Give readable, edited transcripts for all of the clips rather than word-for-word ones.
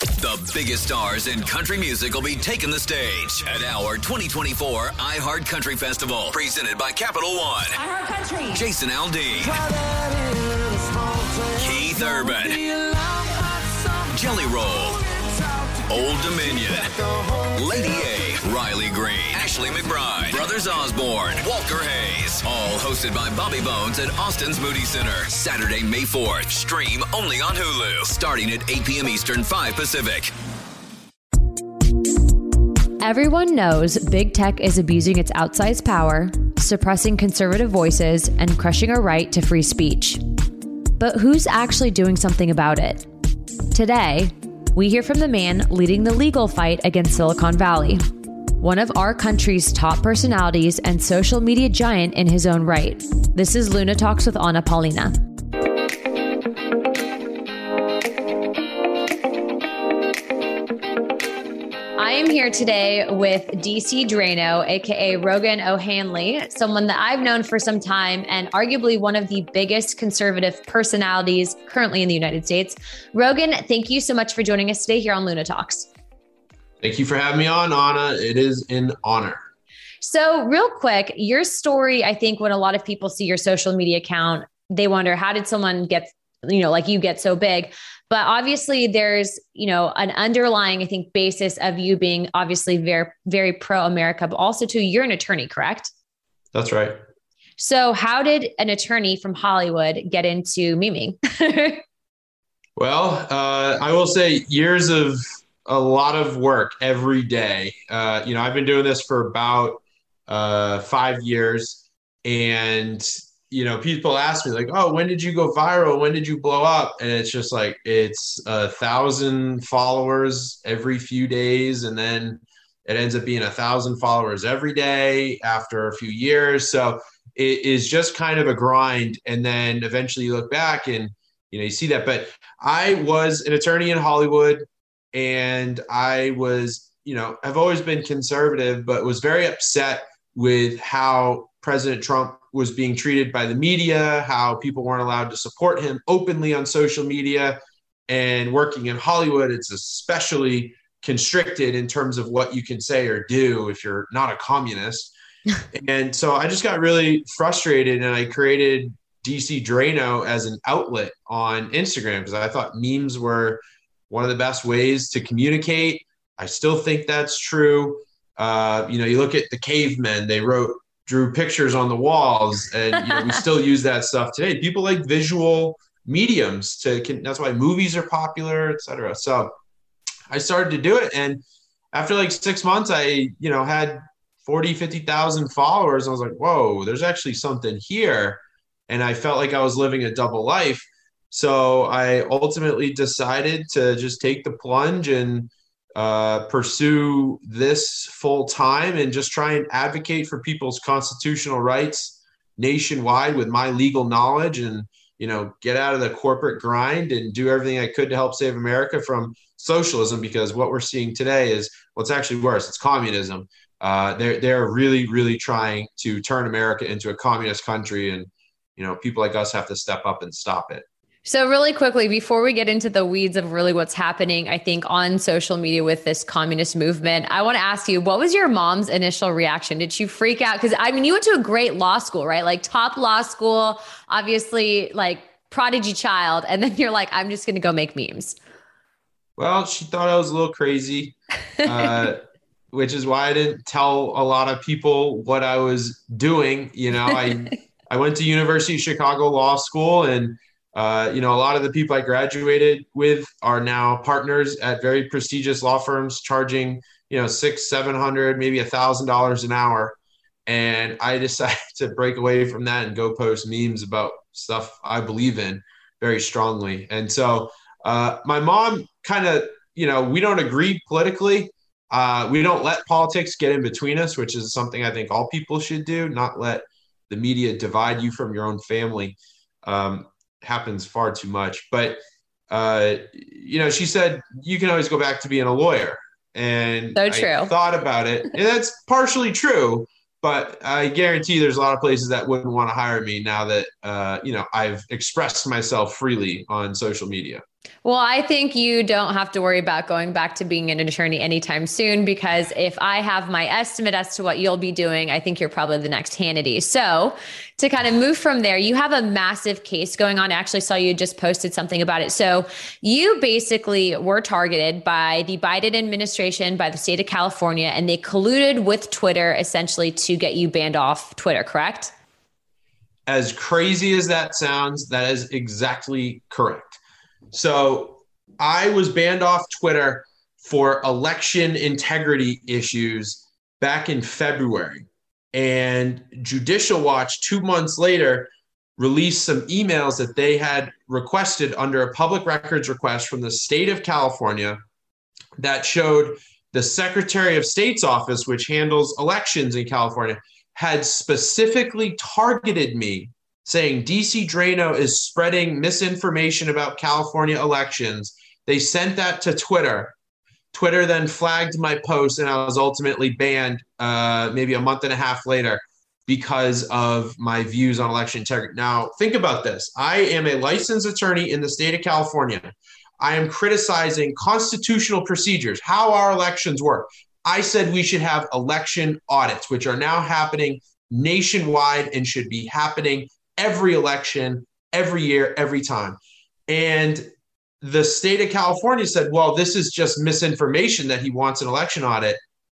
The biggest stars in country music will be taking the stage at our 2024 iHeart Country Festival, presented by Capital One. iHeart Country. Jason Aldean. Keith Urban. Jelly Roll. Old Dominion. Lady A. Riley Green. Ashley McBride. Brothers Osborne. Walker Hayes. All hosted by Bobby Bones at Austin's Moody Center. Saturday, May 4th. Stream only on Hulu. Starting at 8 p.m. Eastern, 5 Pacific. Everyone knows big tech is abusing its outsized power, suppressing conservative voices, and crushing our right to free speech. But who's actually doing something about it? Today, we hear from the man leading the legal fight against Silicon Valley, one of our country's top personalities and social media giant in his own right. This is Luna Talks with Anna Paulina. I am here today with DC Drano, aka Rogan O'Handley, someone that I've known for some time and arguably one of the biggest conservative personalities currently in the United States. Rogan, thank you so much for joining us today here on Luna Talks. Thank you for having me on, Anna. It is an honor. So real quick, your story, I think when a lot of people see your social media account, they wonder, how did someone get, like you get so big? But obviously there's, an underlying, I think, basis of you being obviously very, very pro-America, but also too, you're an attorney, correct? That's right. So how did an attorney from Hollywood get into memeing? Well, I will say years of a lot of work every day. I've been doing this for about 5 years, and people ask me like, oh, when did you go viral? When did you blow up? And it's just like, it's 1,000 followers every few days. And then it ends up being 1,000 followers every day after a few years. So it is just kind of a grind. And then eventually you look back and, you see that. But I was an attorney in Hollywood, and I was, I've always been conservative, but was very upset with how President Trump was being treated by the media, how people weren't allowed to support him openly on social media. And working in Hollywood, it's especially constricted in terms of what you can say or do if you're not a communist. And so I just got really frustrated, and I created DC Drano as an outlet on Instagram because I thought memes were one of the best ways to communicate. I still think that's true. You look at the cavemen, they drew pictures on the walls, and we still use that stuff today. People like visual mediums that's why movies are popular, et cetera. So I started to do it. And after 6 months, I, had 50,000 followers. I was like, whoa, there's actually something here. And I felt like I was living a double life. So I ultimately decided to just take the plunge and pursue this full time and just try and advocate for people's constitutional rights nationwide with my legal knowledge and, get out of the corporate grind and do everything I could to help save America from socialism, because what we're seeing today is what's actually worse. It's communism. They're really, really trying to turn America into a communist country. And, people like us have to step up and stop it. So really quickly, before we get into the weeds of really what's happening, I think on social media with this communist movement, I want to ask you, what was your mom's initial reaction? Did she freak out? Because you went to a great law school, right? Top law school, obviously prodigy child, and then you're like, I'm just going to go make memes? Well, she thought I was a little crazy, which is why I didn't tell a lot of people what I was doing. You know, I went to University of Chicago Law School, and you know, a lot of the people I graduated with are now partners at very prestigious law firms, charging, you know, $600, $700, maybe $1,000 an hour. And I decided to break away from that and go post memes about stuff I believe in very strongly. And so my mom kind of, you know, we don't agree politically. We don't let politics get in between us, which is something I think all people should do, not let the media divide you from your own family. Happens far too much. But, you know, she said, you can always go back to being a lawyer. And so true. I thought about it. And that's partially true. But I guarantee there's a lot of places that wouldn't want to hire me now that, you know, I've expressed myself freely on social media. Well, I think you don't have to worry about going back to being an attorney anytime soon, because if I have my estimate as to what you'll be doing, I think you're probably the next Hannity. So to kind of move from there, you have a massive case going on. I actually saw you just posted something about it. So you basically were targeted by the Biden administration, by the state of California, and they colluded with Twitter essentially to get you banned off Twitter, correct? As crazy as that sounds, that is exactly correct. So I was banned off Twitter for election integrity issues back in February. And Judicial Watch 2 months later released some emails that they had requested under a public records request from the state of California that showed the Secretary of State's office, which handles elections in California, had specifically targeted me, saying DC Drano is spreading misinformation about California elections. They sent that to Twitter. Twitter then flagged my post, and I was ultimately banned maybe a month and a half later because of my views on election integrity. Now, think about this. I am a licensed attorney in the state of California. I am criticizing constitutional procedures, how our elections work. I said we should have election audits, which are now happening nationwide and should be happening every election, every year, every time. And the state of California said, well, this is just misinformation that he wants an election audit.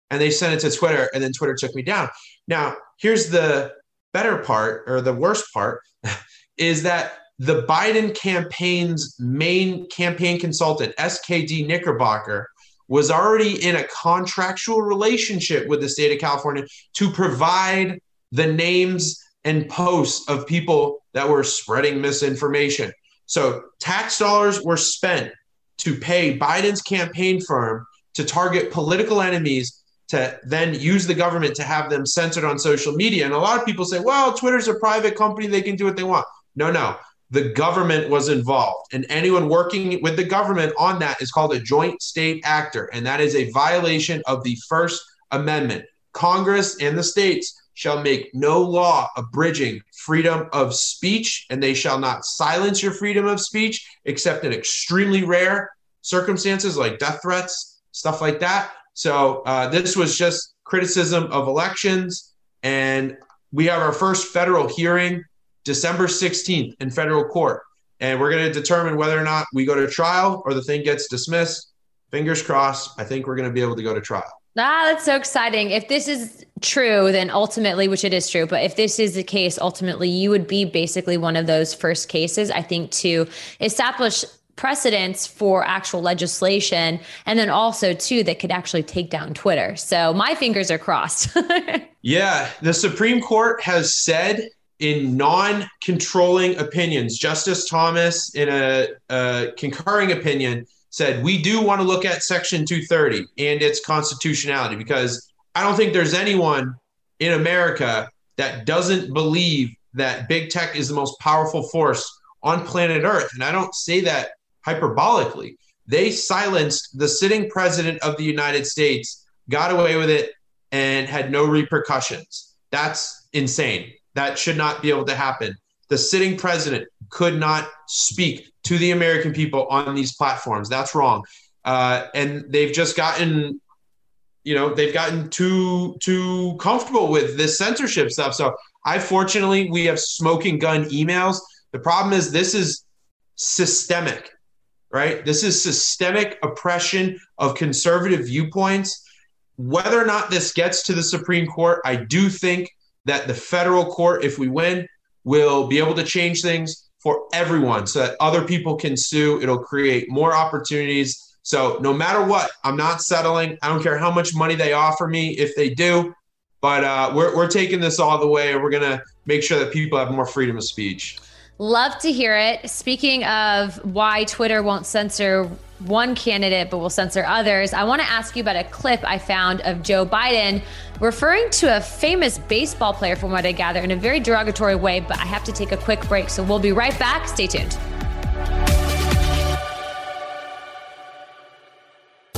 And they sent it to Twitter, and then Twitter took me down. Now, here's the better part, or the worst part, is that the Biden campaign's main campaign consultant, SKD Knickerbocker, was already in a contractual relationship with the state of California to provide the names and posts of people that were spreading misinformation. So tax dollars were spent to pay Biden's campaign firm to target political enemies, to then use the government to have them censored on social media. And a lot of people say, well, Twitter's a private company, they can do what they want. No. The government was involved, and anyone working with the government on that is called a joint state actor. And that is a violation of the First Amendment. Congress and the states shall make no law abridging freedom of speech, and they shall not silence your freedom of speech except in extremely rare circumstances like death threats, stuff like that. So this was just criticism of elections, and we have our first federal hearing December 16th in federal court, and we're going to determine whether or not we go to trial or the thing gets dismissed. Fingers crossed. I think we're going to be able to go to trial. Ah, that's so exciting. If this is true, then ultimately, which it is true, but if this is the case, ultimately, you would be basically one of those first cases, I think, to establish precedents for actual legislation. And then also, too, that could actually take down Twitter. So my fingers are crossed. Yeah, the Supreme Court has said in non-controlling opinions, Justice Thomas, in a concurring opinion, said, we do want to look at Section 230 and its constitutionality, because I don't think there's anyone in America that doesn't believe that big tech is the most powerful force on planet Earth. And I don't say that hyperbolically. They silenced the sitting president of the United States, got away with it, and had no repercussions. That's insane. That should not be able to happen. The sitting president could not speak to the American people on these platforms. That's wrong. And they've just gotten, you know, they've gotten too comfortable with this censorship stuff. So I, fortunately, we have smoking gun emails The problem is this is systemic, right? This is systemic oppression of conservative viewpoints. Whether or not this gets to the Supreme Court, I do think that the federal court, if we win, will be able to change things for everyone so that other people can sue. It'll create more opportunities. So no matter what, I'm not settling. I don't care how much money they offer me if they do, but we're taking this all the way. We're going to make sure that people have more freedom of speech. Love to hear it. Speaking of why Twitter won't censor one candidate, but will censor others, I want to ask you about a clip I found of Joe Biden referring to a famous baseball player, from what I gather, in a very derogatory way, but I have to take a quick break. So we'll be right back. Stay tuned.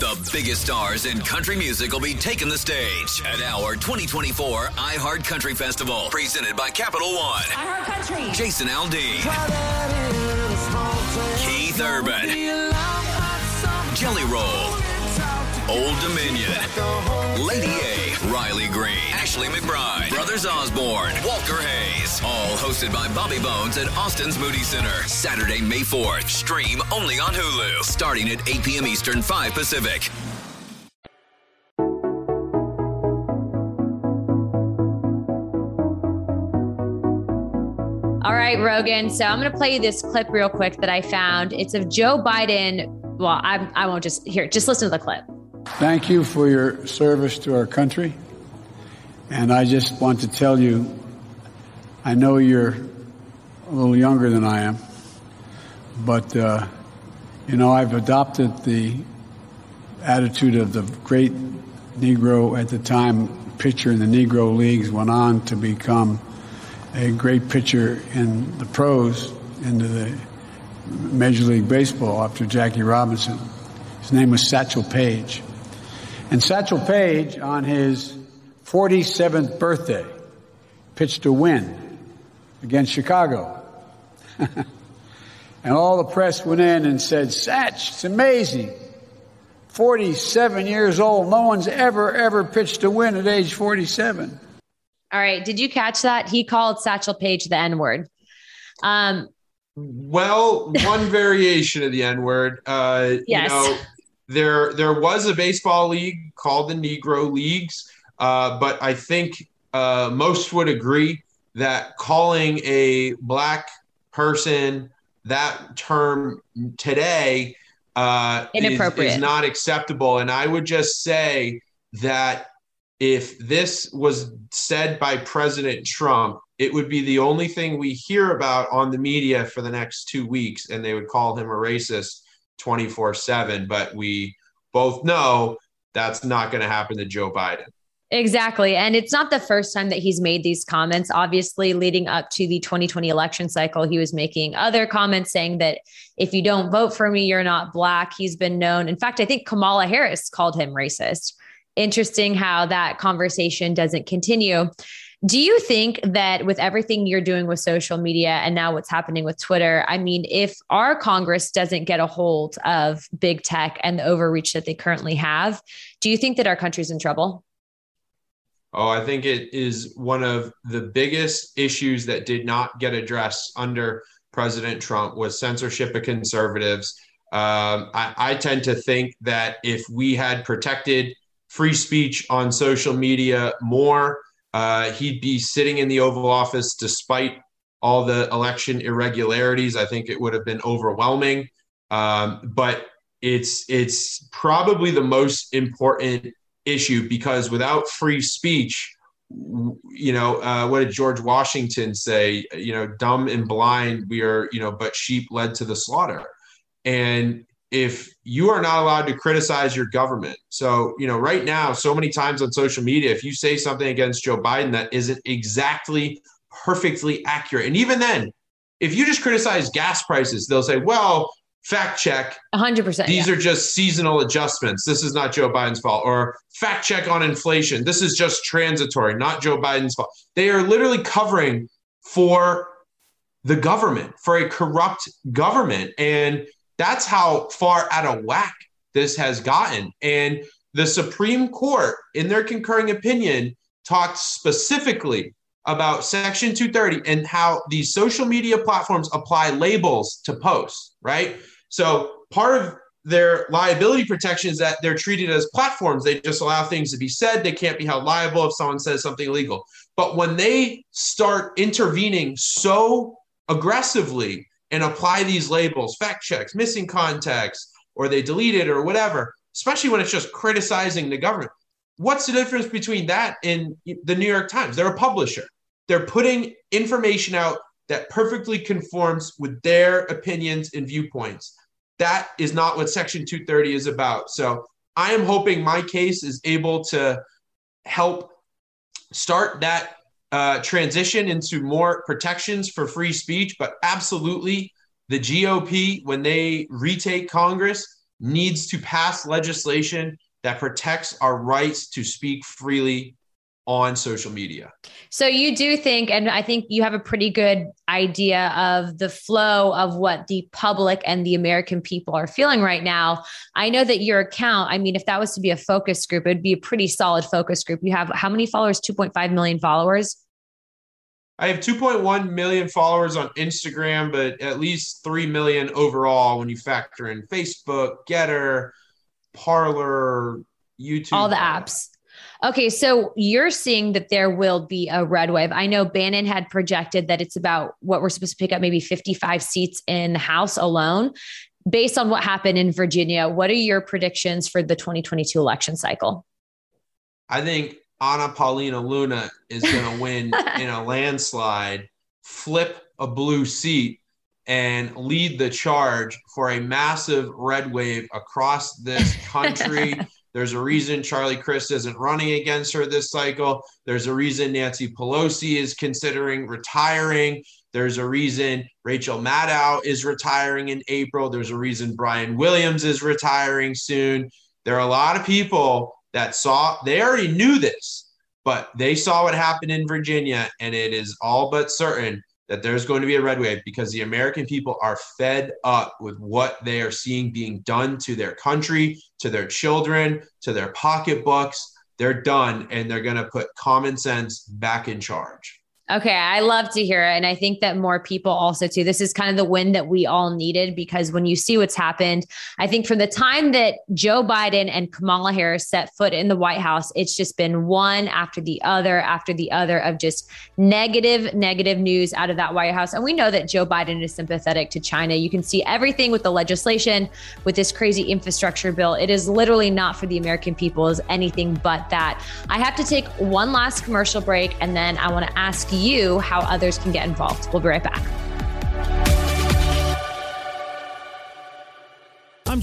The biggest stars in country music will be taking the stage at our 2024 iHeart Country Festival, presented by Capital One. iHeart Country. Jason Aldean. Keith Urban. Jelly Roll. Old Dominion. Lady A. Riley Green. Ashley McBride. Brothers Osborne. Walker Hayes. All hosted by Bobby Bones at Austin's Moody Center. Saturday, May 4th. Stream only on Hulu. Starting at 8 p.m. Eastern, 5 Pacific. All right, Rogan. So I'm going to play you this clip real quick that I found. It's of Joe Biden. Well, I won't just hear it. Just listen to the clip. Thank you for your service to our country. And I just want to tell you, I know you're a little younger than I am, but, I've adopted the attitude of the great Negro at the time, pitcher in the Negro Leagues, went on to become a great pitcher in the pros, into the Major League Baseball after Jackie Robinson. His name was Satchel Paige. And Satchel Paige, on his 47th birthday, pitched a win against Chicago. And all the press went in and said, Satch, it's amazing. 47 years old. No one's ever pitched a win at age 47. All right. Did you catch that? He called Satchel Paige the N-word. Well, one variation of the N-word. Yes. There was a baseball league called the Negro Leagues, but I think most would agree that calling a black person that term today is not acceptable. And I would just say that if this was said by President Trump, it would be the only thing we hear about on the media for the next 2 weeks, and they would call him a racist 24/7. But we both know that's not going to happen to Joe Biden. Exactly. And it's not the first time that he's made these comments. Obviously, leading up to the 2020 election cycle, he was making other comments saying that if you don't vote for me, you're not black. He's been known. In fact, I think Kamala Harris called him racist. Interesting how that conversation doesn't continue. Do you think that with everything you're doing with social media and now what's happening with Twitter, I mean, if our Congress doesn't get a hold of big tech and the overreach that they currently have, do you think that our country's in trouble? Oh, I think it is one of the biggest issues that did not get addressed under President Trump was censorship of conservatives. I tend to think that if we had protected free speech on social media more, he'd be sitting in the Oval Office despite all the election irregularities. I think it would have been overwhelming. But it's probably the most important issue because without free speech, what did George Washington say? Dumb and blind we are, but sheep led to the slaughter. And if you are not allowed to criticize your government. So, right now, so many times on social media, if you say something against Joe Biden that isn't exactly perfectly accurate, and even then if you just criticize gas prices, they'll say, well, fact check. 100%. These are just seasonal adjustments. This is not Joe Biden's fault. Or fact check on inflation. This is just transitory, not Joe Biden's fault. They are literally covering for the government, for a corrupt government. And that's how far out of whack this has gotten. And the Supreme Court, in their concurring opinion, talked specifically about Section 230 and how these social media platforms apply labels to posts, right? So part of their liability protection is that they're treated as platforms. They just allow things to be said. They can't be held liable if someone says something illegal. But when they start intervening so aggressively and apply these labels, fact checks, missing context, or they delete it or whatever, especially when it's just criticizing the government, what's the difference between that and the New York Times? They're a publisher. They're putting information out that perfectly conforms with their opinions and viewpoints. That is not what Section 230 is about. So I am hoping my case is able to help start that transition into more protections for free speech. But absolutely, the GOP, when they retake Congress, needs to pass legislation that protects our rights to speak freely on social media. So you do think, and I think you have a pretty good idea of the flow of what the public and the American people are feeling right now. I know that your account, I mean, if that was to be a focus group, it'd be a pretty solid focus group. You have how many followers? 2.5 million followers? I have 2.1 million followers on Instagram, but at least 3 million overall when you factor in Facebook, Getter, Parler, YouTube. All the apps. Okay. So you're seeing that there will be a red wave. I know Bannon had projected that it's about what we're supposed to pick up, maybe 55 seats in the House alone. Based on what happened in Virginia, what are your predictions for the 2022 election cycle? I think Anna Paulina Luna is going to win in a landslide, flip a blue seat, and lead the charge for a massive red wave across this country. There's a reason Charlie Crist isn't running against her this cycle. There's a reason Nancy Pelosi is considering retiring. There's a reason Rachel Maddow is retiring in April. There's a reason Brian Williams is retiring soon. There are a lot of people that saw, they already knew this, but they saw what happened in Virginia, and it is all but certain that there's going to be a red wave because the American people are fed up with what they are seeing being done to their country, to their children, to their pocketbooks. They're done, and they're going to put common sense back in charge. Okay. I love to hear it. And I think that more people also too, this is kind of the win that we all needed, because when you see what's happened, I think from the time that Joe Biden and Kamala Harris set foot in the White House, it's just been one after the other of just negative news out of that White House. And we know that Joe Biden is sympathetic to China. You can see everything with the legislation, with this crazy infrastructure bill. It is literally not for the American people, is anything but that. I have to take one last commercial break, and then I want to ask you how others can get involved. We'll be right back. I'm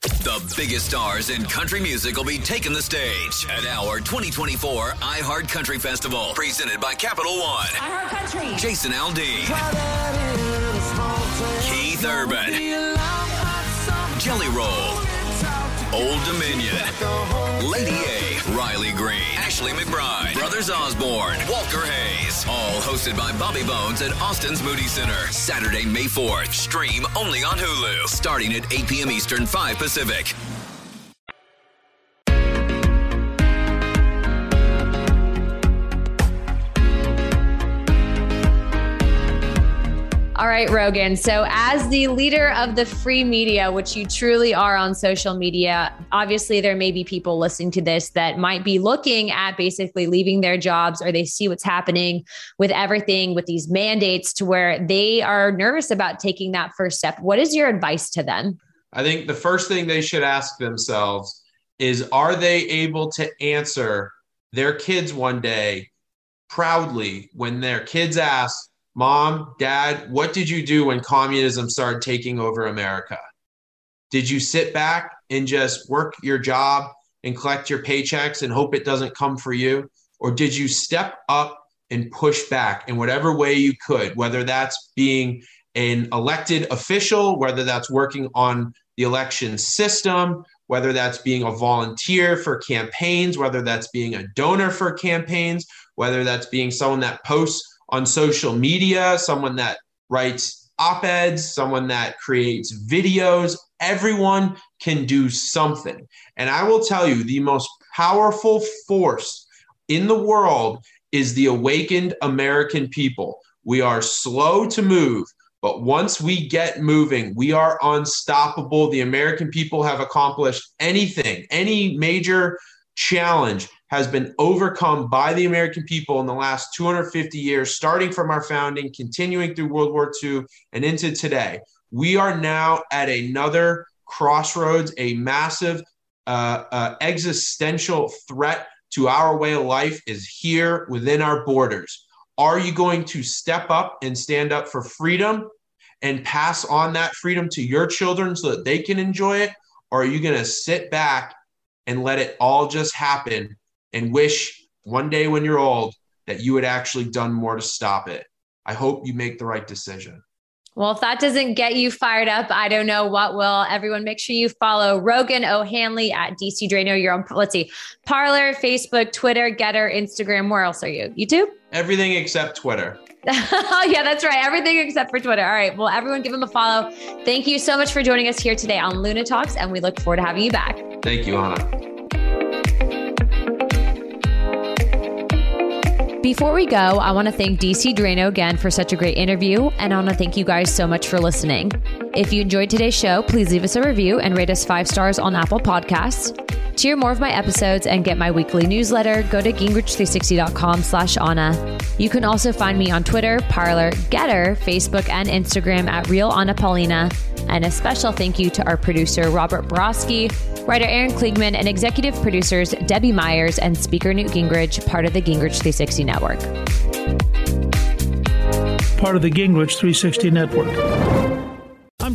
The biggest stars in country music will be taking the stage at our 2024 iHeart Country Festival, presented by Capital One. iHeart Country. Jason Aldean. Keith Urban. Jelly Roll. Old Dominion. Lady A. Riley Green. Ashley McBride. Brothers Osborne. Walker Hayes. All hosted by Bobby Bones at Austin's Moody Center. Saturday, May 4th. Stream only on Hulu. Starting at 8 p.m. Eastern, 5 Pacific. All All right, Rogan. So as the leader of the free media, which you truly are on social media, obviously there may be people listening to this that might be looking at basically leaving their jobs, or they see what's happening with everything with these mandates to where they are nervous about taking that first step. What is your advice to them? I think the first thing they should ask themselves is, are they able to answer their kids one day proudly when their kids ask, Mom, Dad, what did you do when communism started taking over America? Did you sit back and just work your job and collect your paychecks and hope it doesn't come for you? Or did you step up and push back in whatever way you could, whether that's being an elected official, whether that's working on the election system, whether that's being a volunteer for campaigns, whether that's being a donor for campaigns, whether that's being someone that posts on social media, someone that writes op-eds, someone that creates videos. Everyone can do something. And I will tell you, the most powerful force in the world is the awakened American people. We are slow to move, but once we get moving, we are unstoppable. The American people have accomplished anything. Any major challenge has been overcome by the American people in the last 250 years, starting from our founding, continuing through World War II and into today. We are now at another crossroads, a massive existential threat to our way of life is here within our borders. Are you going to step up and stand up for freedom and pass on that freedom to your children so that they can enjoy it? Or are you going to sit back and let it all just happen and wish one day when you're old that you had actually done more to stop it? I hope you make the right decision. Well, if that doesn't get you fired up, I don't know what will. Everyone, make sure you follow Rogan O'Handley at DC Drano. You're on, let's see, Parler, Facebook, Twitter, Getter, Instagram. Where else are you? YouTube? Everything except Twitter. Oh, yeah, that's right. Everything except for Twitter. All right. Well, everyone, give him a follow. Thank you so much for joining us here today on Luna Talks, and we look forward to having you back. Thank you, Anna. Before we go, I want to thank DC Drano again for such a great interview, and I want to thank you guys so much for listening. If you enjoyed today's show, please leave us a review and rate us 5 stars on Apple Podcasts. To hear more of my episodes and get my weekly newsletter, go to Gingrich360.com/Anna. You can also find me on Twitter, Parler, Getter, Facebook, and Instagram at Real Anna Paulina. And a special thank you to our producer, Robert Borowski, writer Aaron Kliegman, and executive producers Debbie Myers and speaker Newt Gingrich, part of the Gingrich 360 Network. Part of the Gingrich 360 Network. I'm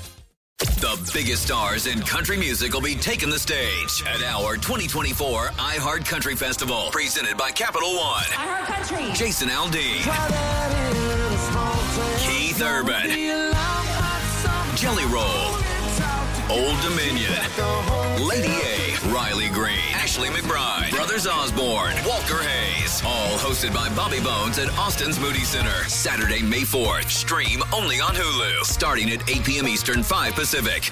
The biggest stars in country music will be taking the stage at our 2024 iHeart Country Festival, presented by Capital One. iHeart Country. Jason Aldean. Keith Urban. Jelly Roll. Old Dominion. Lady A. Riley Green. Ashley McBride. Brothers Osborne. Walker Hayes. All hosted by Bobby Bones at Austin's Moody Center. Saturday, May 4th. Stream only on Hulu. Starting at 8 p.m. Eastern, 5 Pacific.